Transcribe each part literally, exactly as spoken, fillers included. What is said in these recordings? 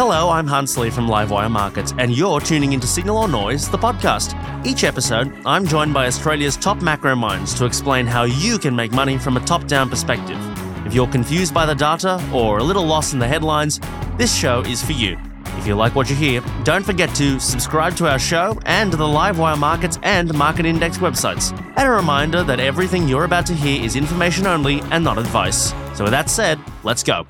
Hello, I'm Hans Lee from Livewire Markets, and you're tuning into Signal or Noise, the podcast. Each episode, I'm joined by Australia's top macro minds to explain how you can make money from a top-down perspective. If you're confused by the data or a little lost in the headlines, this show is for you. If you like what you hear, don't forget to subscribe to our show and the Livewire Markets and Market Index websites. And a reminder that everything you're about to hear is information only and not advice. So with that said, let's go.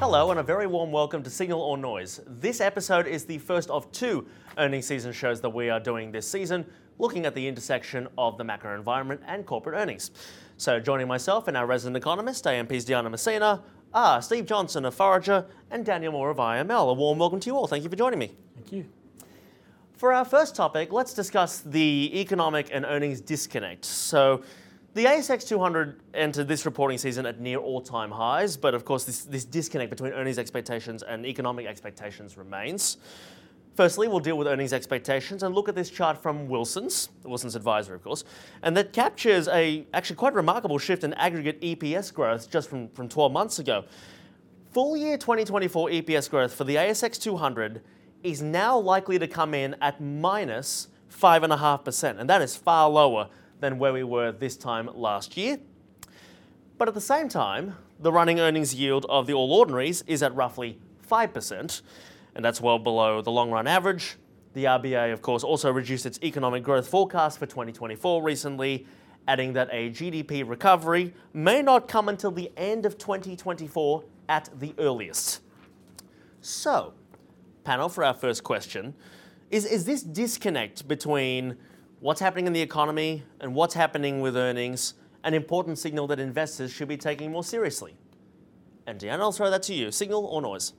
Hello and a very warm welcome to Signal or Noise. This episode is the first of two earnings season shows that we are doing this season, looking at the intersection of the macro environment and corporate earnings. So joining myself and our resident economist, A M P's Diana Mousina, are Steve Johnson of Forager and Daniel Moore of I M L. A warm welcome to you all. Thank you for joining me. Thank you. For our first topic, let's discuss the economic and earnings disconnect. So the A S X two hundred entered this reporting season at near all-time highs, but of course this, this disconnect between earnings expectations and economic expectations remains. Firstly, we'll deal with earnings expectations and look at this chart from Wilson's, Wilson's Advisory of course, and that captures a actually quite remarkable shift in aggregate E P S growth just from, from twelve months ago. Full year twenty twenty-four E P S growth for the A S X two hundred is now likely to come in at minus five point five percent, and that is far lower than where we were this time last year. But at the same time, the running earnings yield of the All Ordinaries is at roughly five percent, and that's well below the long-run average. The R B A, of course, also reduced its economic growth forecast for twenty twenty-four recently, adding that a G D P recovery may not come until the end of twenty twenty-four at the earliest. So, panel, for our first question, is, is this disconnect between what's happening in the economy and what's happening with earnings an important signal that investors should be taking more seriously? And Deanna, I'll throw that to you. Signal or noise?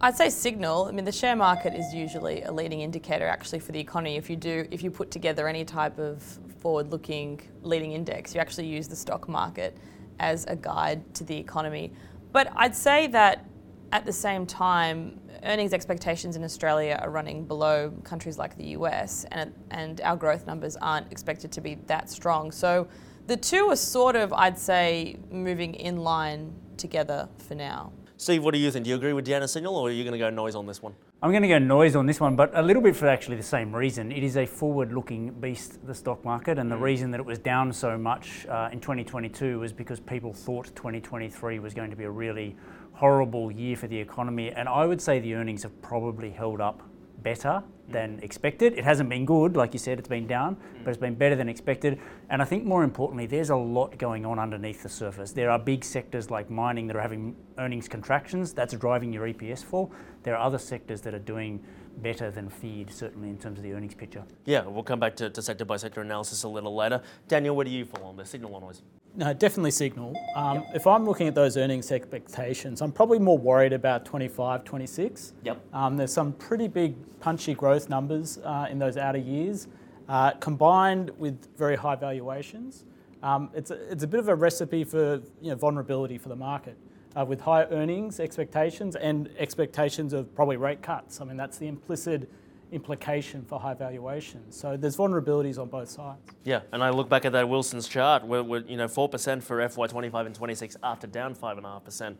I'd say signal. I mean, the share market is usually a leading indicator actually for the economy. If you do, if you put together any type of forward-looking leading index, you actually use the stock market as a guide to the economy. But I'd say that at the same time, earnings expectations in Australia are running below countries like the U S, and and our growth numbers aren't expected to be that strong. So the two are sort of, I'd say, moving in line together for now. Steve, what do you think? Do you agree with Diana Signal, or are you going to go noise on this one? I'm going to go noise on this one, but a little bit for actually the same reason. It is a forward-looking beast, the stock market, and the mm. reason that it was down so much uh, in twenty twenty-two was because people thought twenty twenty-three was going to be a really horrible year for the economy, and I would say the earnings have probably held up better than expected. It hasn't been good, like you said, it's been down, but it's been better than expected. And I think more importantly, there's a lot going on underneath the surface. There are big sectors like mining that are having earnings contractions. That's driving your E P S fall. There are other sectors that are doing better than feared, certainly in terms of the earnings picture. Yeah, we'll come back to, to sector by sector analysis a little later. Daniel, where do you fall on this? Signal or noise? No, definitely signal. Um, yep. If I'm looking at those earnings expectations, I'm probably more worried about twenty-five, twenty-six. Yep. Um, there's some pretty big punchy growth numbers uh, in those outer years, uh, combined with very high valuations. Um, it's, a, it's a bit of a recipe for you know, vulnerability for the market. Uh, with high earnings expectations and expectations of probably rate cuts. I mean, that's the implicit implication for high valuations. So there's vulnerabilities on both sides. Yeah, and I look back at that Wilson's chart, where, where you know four percent for F Y twenty-five and twenty-six after down five point five percent.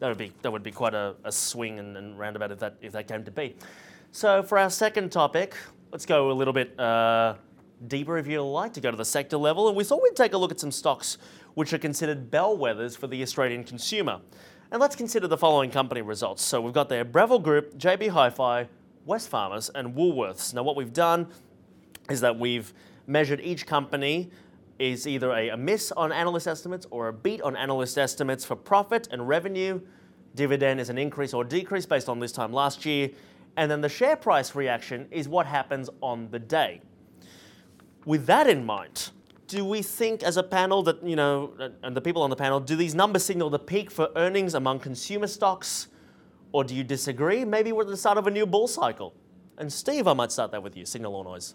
That would be that would be quite a, a swing and, and roundabout if that if that came to be. So for our second topic, let's go a little bit uh, deeper if you like, to go to the sector level, and we thought we'd take a look at some stocks which are considered bellwethers for the Australian consumer. And let's consider the following company results. So we've got there Breville Group, J B Hi-Fi, Wesfarmers and Woolworths. Now what we've done is that we've measured each company is either a, a miss on analyst estimates or a beat on analyst estimates for profit and revenue. Dividend is an increase or decrease based on this time last year. And then the share price reaction is what happens on the day. With that in mind, do we think as a panel that, you know, and the people on the panel, do these numbers signal the peak for earnings among consumer stocks? Or do you disagree? Maybe we're at the start of a new bull cycle. And Steve, I might start that with you. Signal or noise?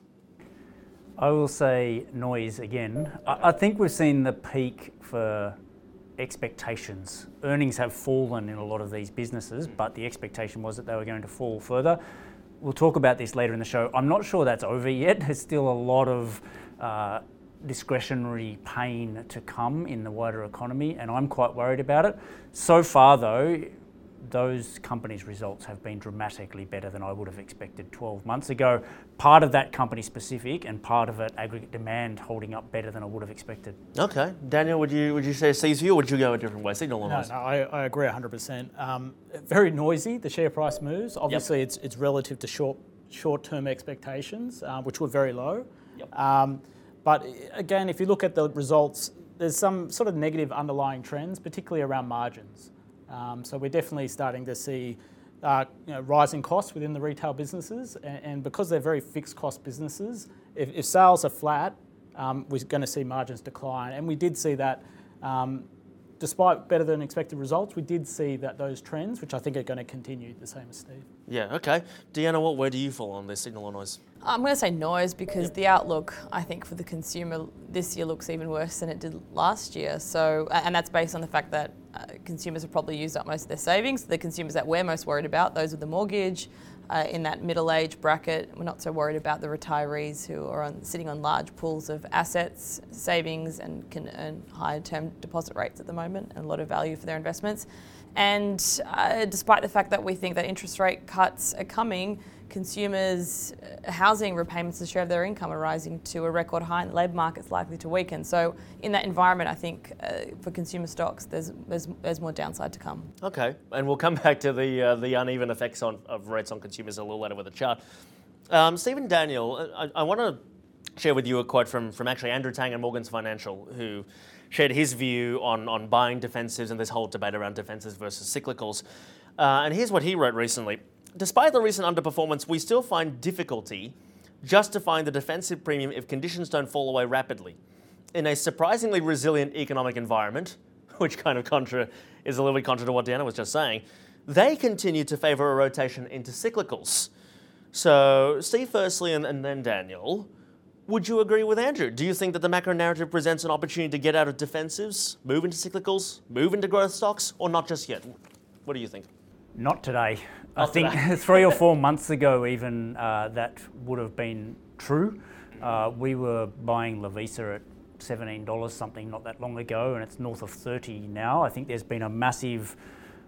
I will say noise again. I think we've seen the peak for expectations. Earnings have fallen in a lot of these businesses, but the expectation was that they were going to fall further. We'll talk about this later in the show. I'm not sure that's over yet. There's still a lot of uh, discretionary pain to come in the wider economy, and I'm quite worried about it. So far, though, those companies' results have been dramatically better than I would have expected twelve months ago. Part of that company specific, and part of it aggregate demand holding up better than I would have expected. Okay, Daniel, would you would you say C S U, or would you go a different way? Signal or Noise? No, no, I, I agree one hundred percent. Um, very noisy. The share price moves. Obviously, yep. it's it's relative to short short term expectations, uh, which were very low. Yep. Um, but again, if you look at the results, there's some sort of negative underlying trends, particularly around margins. Um, so we're definitely starting to see uh, you know, rising costs within the retail businesses, and, and because they're very fixed cost businesses, if, if sales are flat, um, we're going to see margins decline. And we did see that, um, despite better than expected results, we did see that those trends, which I think are going to continue, the same as Steve. Yeah, okay. Diana, what where do you fall on this, Signal or Noise? I'm going to say noise, because yep. the outlook, I think, for the consumer this year looks even worse than it did last year. So, and that's based on the fact that uh, consumers have probably used up most of their savings. The consumers that we're most worried about, those with the mortgage, uh, in that middle age bracket. We're not so worried about the retirees who are on, sitting on large pools of assets, savings, and can earn higher term deposit rates at the moment, and a lot of value for their investments. And uh, despite the fact that we think that interest rate cuts are coming, consumers' housing repayments, the share of their income, are rising to a record high, and the labour market's likely to weaken. So in that environment, I think uh, for consumer stocks, there's, there's there's more downside to come. Okay, and we'll come back to the uh, the uneven effects on, of rates on consumers a little later with a chart. Um, Stephen Daniel, I, I want to share with you a quote from, from actually Andrew Tang and Morgan's Financial, who shared his view on, on buying defensives and this whole debate around defensives versus cyclicals. Uh, and here's what he wrote recently. Despite the recent underperformance, we still find difficulty justifying the defensive premium if conditions don't fall away rapidly. In a surprisingly resilient economic environment, which kind of contra is a little bit contra to what Diana was just saying, they continue to favour a rotation into cyclicals. So, Steve firstly, and, and then Daniel, would you agree with Andrew? Do you think that the macro narrative presents an opportunity to get out of defensives, move into cyclicals, move into growth stocks, or not just yet? What do you think? Not today. Not I think today. Three or four months ago even, uh, that would have been true. Uh, we were buying LaVisa at seventeen dollars something not that long ago, and it's north of thirty now. I think there's been a massive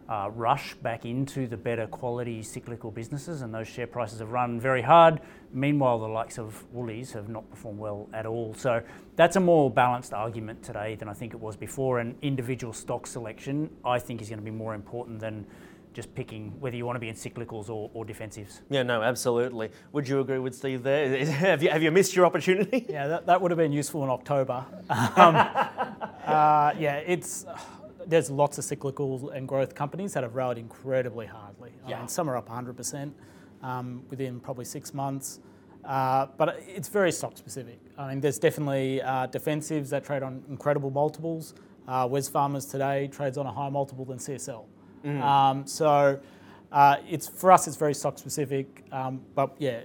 uh, rush back into the better quality cyclical businesses, and those share prices have run very hard. Meanwhile, the likes of Woolies have not performed well at all. So that's a more balanced argument today than I think it was before, and individual stock selection, I think, is going to be more important than just picking whether you want to be in cyclicals or, or defensives. Yeah, no, absolutely. Would you agree with Steve there? have, you, have you missed your opportunity? Yeah, that, that would have been useful in October. Um, uh, yeah, it's uh, there's lots of cyclical and growth companies that have rallied incredibly hardly. Yeah. I mean, some are up one hundred percent um, within probably six months. Uh, but it's very stock specific. I mean, there's definitely uh, defensives that trade on incredible multiples. Uh, Wesfarmers today trades on a higher multiple than C S L. Mm. Um, so uh, it's for us, it's very stock specific, um, but yeah,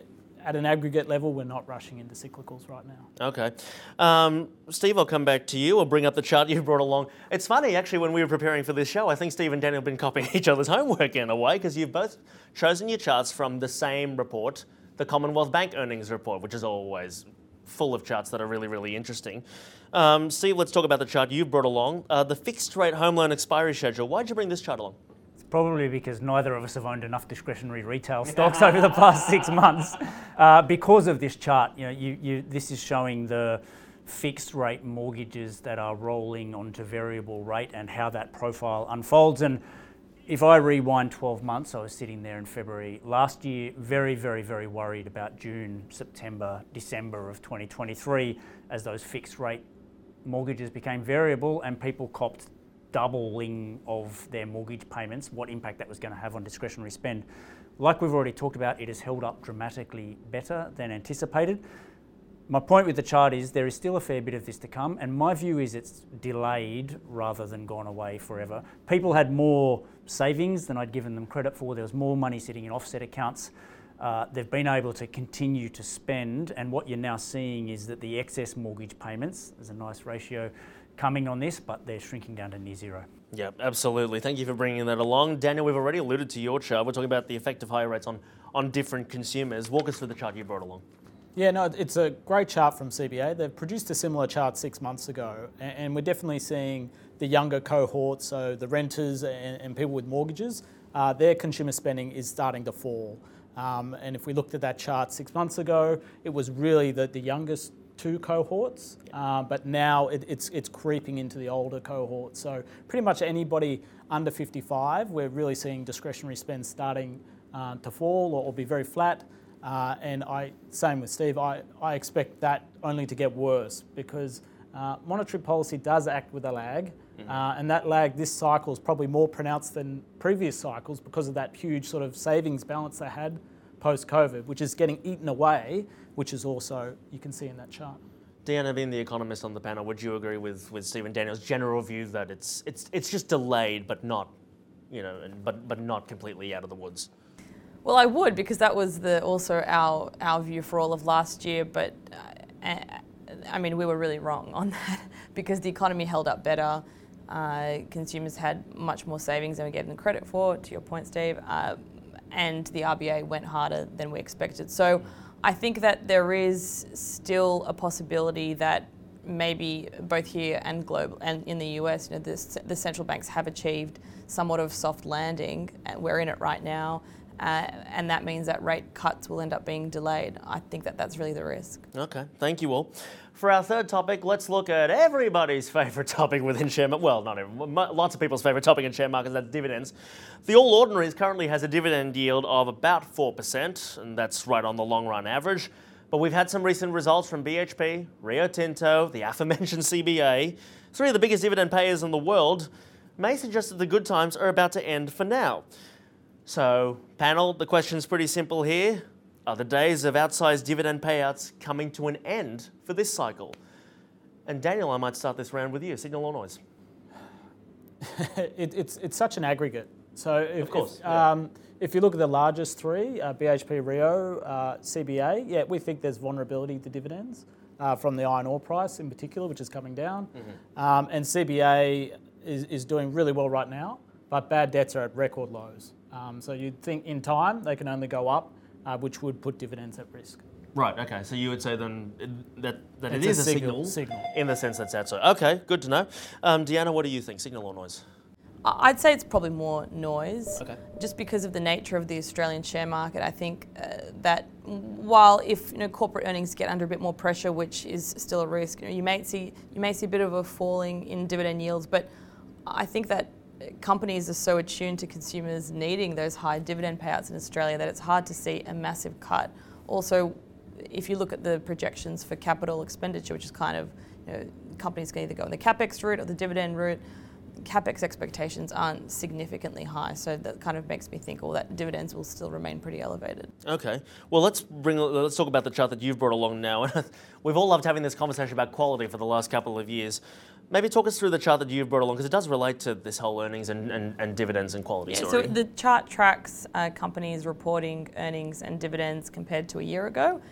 at an aggregate level, we're not rushing into cyclicals right now. Okay. Um, Steve, I'll come back to you. I'll bring up the chart you brought along. It's funny, actually, when we were preparing for this show, I think Steve and Daniel have been copying each other's homework in a way, because you've both chosen your charts from the same report, the Commonwealth Bank earnings report, which is always full of charts that are really, really interesting. Um, Steve, let's talk about the chart you brought along, uh, the fixed rate home loan expiry schedule. Why'd you bring this chart along? It's probably because neither of us have owned enough discretionary retail stocks over the past six months. Uh, because of this chart, you know, you, you, this is showing the fixed rate mortgages that are rolling onto variable rate and how that profile unfolds. And if I rewind twelve months, I was sitting there in February last year, very, very, very worried about June, September, December of twenty twenty-three, as those fixed rate mortgages became variable and people copped doubling of their mortgage payments, what impact that was going to have on discretionary spend. Like we've already talked about, it has held up dramatically better than anticipated. My point with the chart is there is still a fair bit of this to come, and my view is it's delayed rather than gone away forever. People had more savings than I'd given them credit for. There was more money sitting in offset accounts. Uh, they've been able to continue to spend, and what you're now seeing is that the excess mortgage payments, there's a nice ratio coming on this, but they're shrinking down to near zero. Yeah, absolutely. Thank you for bringing that along. Daniel, we've already alluded to your chart. We're talking about the effect of higher rates on, on different consumers. Walk us through the chart you brought along. Yeah, no, it's a great chart from C B A. They've produced a similar chart six months ago, and we're definitely seeing the younger cohort, so the renters and people with mortgages, uh, their consumer spending is starting to fall. Um, and if we looked at that chart six months ago, it was really the, the youngest two cohorts, uh, but now it, it's it's creeping into the older cohort. So pretty much anybody under fifty-five, we're really seeing discretionary spend starting uh, to fall or, or be very flat. Uh, and I, same with Steve, I, I expect that only to get worse because uh, monetary policy does act with a lag. Mm-hmm. Uh, and that lag this cycle is probably more pronounced than previous cycles because of that huge sort of savings balance they had post-COVID, which is getting eaten away, which is also, you can see in that chart. Diana, being the economist on the panel, would you agree with, with Steve and Daniel's general view that it's it's it's just delayed but not, you know, but but not completely out of the woods? Well, I would, because that was the also our our view for all of last year, but uh, I mean, we were really wrong on that because the economy held up better. Uh, consumers had much more savings than we gave them credit for, to your point, Steve, uh, and the R B A went harder than we expected. So I think that there is still a possibility that maybe both here and global and in the U S, you know, this, the central banks have achieved somewhat of soft landing, and we're in it right now. Uh, and that means that rate cuts will end up being delayed. I think that that's really the risk. Okay, thank you all. For our third topic, let's look at everybody's favourite topic within share markets. Well, not everyone, lots of people's favourite topic in share markets, that's dividends. The All Ordinaries currently has a dividend yield of about four percent, and that's right on the long-run average. But we've had some recent results from B H P, Rio Tinto, the aforementioned C B A, three of the biggest dividend payers in the world, may suggest that the good times are about to end for now. So, panel, the question's pretty simple here. Are the days of outsized dividend payouts coming to an end for this cycle? And Daniel, I might start this round with you. Signal or noise? it, it's it's such an aggregate. So, if, of course, if, yeah. um, if you look at the largest three, uh, B H P, Rio, uh, C B A, yeah, we think there's vulnerability to dividends uh, from the iron ore price in particular, which is coming down. Mm-hmm. Um, and C B A is, is doing really well right now, but bad debts are at record lows. Um, so you'd think in time they can only go up, uh, which would put dividends at risk. Right, okay. So you would say then that, that it is a signal, signal in the sense that's outside. Okay, good to know. Um, Diana, what do you think, signal or noise? I'd say it's probably more noise. Okay. Just because of the nature of the Australian share market, I think uh, that while if you know corporate earnings get under a bit more pressure, which is still a risk, you know, you may see you may see a bit of a falling in dividend yields, but I think that companies are so attuned to consumers needing those high dividend payouts in Australia that it's hard to see a massive cut. Also, if you look at the projections for capital expenditure, which is kind of, you know, companies can either go on the CapEx route or the dividend route, CapEx expectations aren't significantly high, so that kind of makes me think all that dividends will still remain pretty elevated. Okay, well let's bring let's talk about the chart that you've brought along now. We've all loved having this conversation about quality for the last couple of years. Maybe talk us through the chart that you've brought along because it does relate to this whole earnings and, and, and dividends and quality yeah, story. So the chart tracks uh, companies reporting earnings and dividends compared to a year ago,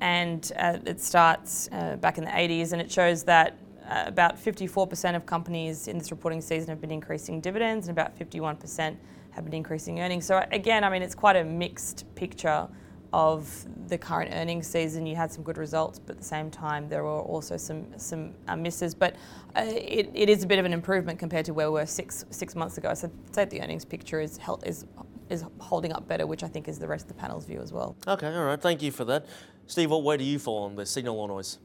and uh, it starts uh, back in the eighties, and it shows that Uh, about fifty-four percent of companies in this reporting season have been increasing dividends and about fifty-one percent have been increasing earnings. So again, I mean, it's quite a mixed picture of the current earnings season. You had some good results, but at the same time, there were also some some uh, misses. But uh, it, it is a bit of an improvement compared to where we were six six months ago. So I'd say the earnings picture is held, is is holding up better, which I think is the rest of the panel's view as well. Okay, all right, thank you for that. Steve, what way do you fall on this, signal or noise?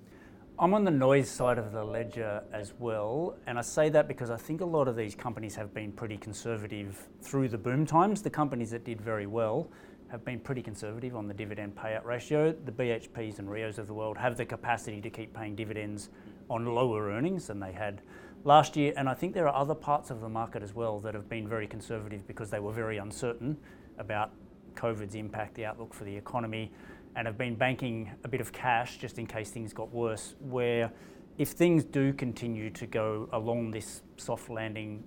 I'm on the noise side of the ledger as well, and I say that because I think a lot of these companies have been pretty conservative through the boom times. The companies that did very well have been pretty conservative on the dividend payout ratio. The B H Ps and Rios of the world have the capacity to keep paying dividends on lower earnings than they had last year, and I think there are other parts of the market as well that have been very conservative because they were very uncertain about COVID's impact, the outlook for the economy, and have been banking a bit of cash just in case things got worse, where if things do continue to go along this soft landing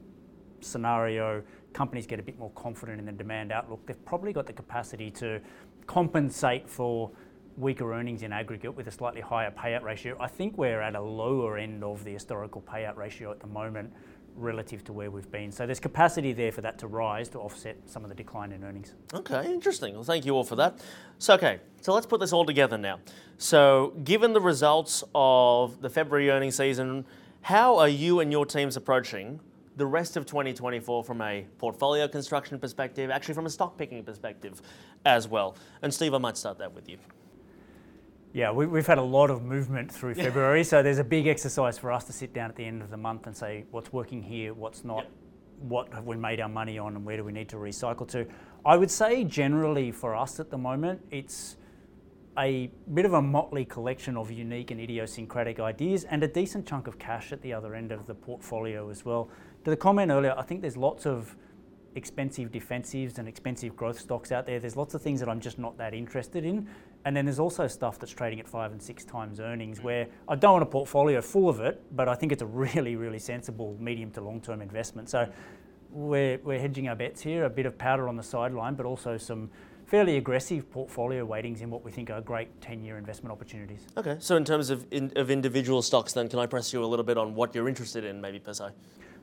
scenario, companies get a bit more confident in the demand outlook. They've probably got the capacity to compensate for weaker earnings in aggregate with a slightly higher payout ratio. I think we're at a lower end of the historical payout ratio at the moment relative to where we've been. So there's capacity there for that to rise to offset some of the decline in earnings. Okay, interesting. Well, thank you all for that. So, okay, so let's put this all together now. So given the results of the February earnings season, how are you and your teams approaching the rest of twenty twenty-four from a portfolio construction perspective, actually from a stock picking perspective as well? And Steve, I might start that with you. Yeah, we, we've had a lot of movement through February, so there's a big exercise for us to sit down at the end of the month and say, what's working here, what's not, yep. What have we made our money on, and where do we need to recycle to? I would say generally for us at the moment, it's a bit of a motley collection of unique and idiosyncratic ideas and a decent chunk of cash at the other end of the portfolio as well. To the comment earlier, I think there's lots of expensive defensives and expensive growth stocks out there. There's lots of things that I'm just not that interested in. And then there's also stuff that's trading at five and six times earnings where I don't want a portfolio full of it, but I think it's a really, really sensible medium to long-term investment. So we're, we're hedging our bets here, a bit of powder on the sideline, but also some fairly aggressive portfolio weightings in what we think are great ten-year investment opportunities. Okay, so in terms of, in, of individual stocks then, can I press you a little bit on what you're interested in maybe per se?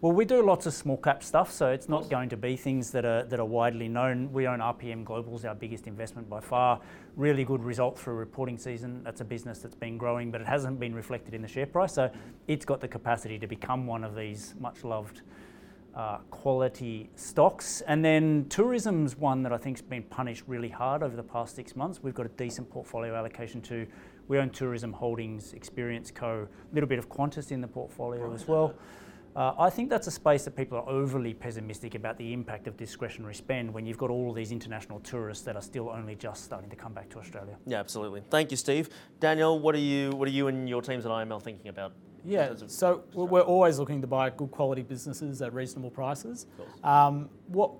Well, we do lots of small cap stuff, so it's not going to be things that are that are widely known. We own R P M Global, our biggest investment by far. Really good result through reporting season. That's a business that's been growing, but it hasn't been reflected in the share price. So it's got the capacity to become one of these much loved uh, quality stocks. And then tourism's one that I think's been punished really hard over the past six months. We've got a decent portfolio allocation to. We own Tourism Holdings, Experience Co, a little bit of Qantas in the portfolio as well. Uh, I think that's a space that people are overly pessimistic about the impact of discretionary spend when you've got all of these international tourists that are still only just starting to come back to Australia. Yeah, absolutely. Thank you, Steve. Daniel, what are you what are you and your teams at I M L thinking about? Yeah, so we're always looking to buy good quality businesses at reasonable prices. Um, what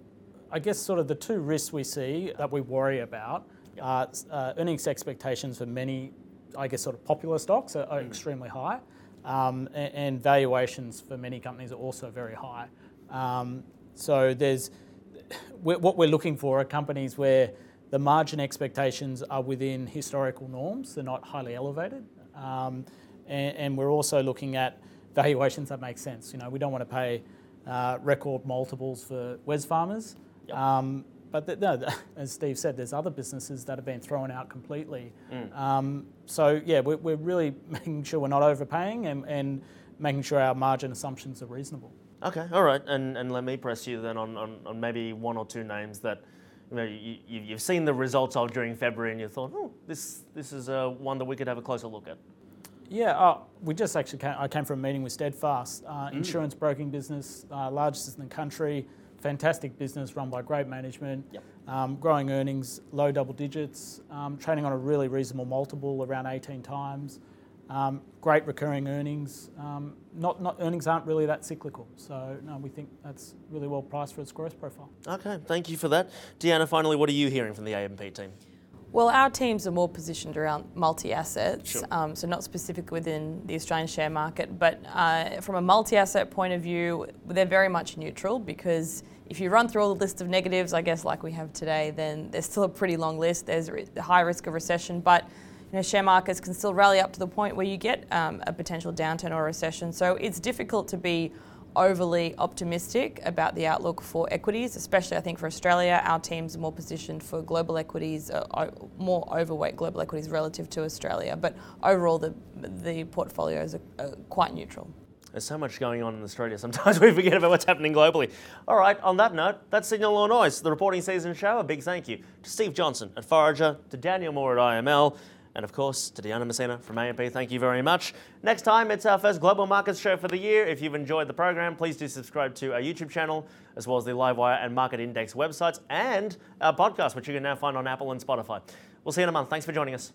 I guess sort of the two risks we see that we worry about are uh, earnings expectations for many, I guess, sort of popular stocks are, are mm. extremely high. Um, and valuations for many companies are also very high. Um, so there's we're, what we're looking for are companies where the margin expectations are within historical norms. They're not highly elevated. Um, and, and we're also looking at valuations that make sense. You know, we don't want to pay uh, record multiples for Wesfarmers. Yep. Um, but the, no, as Steve said, there's other businesses that have been thrown out completely. Mm. Um, so yeah, we're, we're really making sure we're not overpaying and, and making sure our margin assumptions are reasonable. Okay, all right. And, and let me press you then on, on, on maybe one or two names that you know, you, you've seen the results of during February and you thought, oh, this this is uh, one that we could have a closer look at. Yeah, uh, we just actually came, I came from a meeting with Steadfast, uh, mm. insurance broking business, uh, largest in the country. Fantastic business run by great management, yep. um, growing earnings, low double digits, um, trading on a really reasonable multiple around eighteen times, um, great recurring earnings. Um, not, not earnings aren't really that cyclical, so no, we think that's really well priced for its growth profile. Okay, thank you for that. Diana, finally, what are you hearing from the A M P team? Well, our teams are more positioned around multi-assets, sure. um, so not specifically within the Australian share market, but uh, from a multi-asset point of view, they're very much neutral because if you run through all the list of negatives, I guess like we have today, then there's still a pretty long list. There's a high risk of recession, but you know, share markets can still rally up to the point where you get um, a potential downturn or recession. So it's difficult to be overly optimistic about the outlook for equities, especially I think for Australia. Our teams are more positioned for global equities, uh, more overweight global equities relative to Australia. But overall, the the portfolios are, are quite neutral. There's so much going on in Australia, sometimes we forget about what's happening globally. All right, on that note, that's Signal or Noise, the reporting season show. A big thank you to Steve Johnson at Forager, to Daniel Moore at I M L, and of course to Diana Mousina from A M P. Thank you very much. Next time, it's our first global markets show for the year. If you've enjoyed the program, please do subscribe to our YouTube channel, as well as the Livewire and Market Index websites, and our podcast, which you can now find on Apple and Spotify. We'll see you in a month. Thanks for joining us.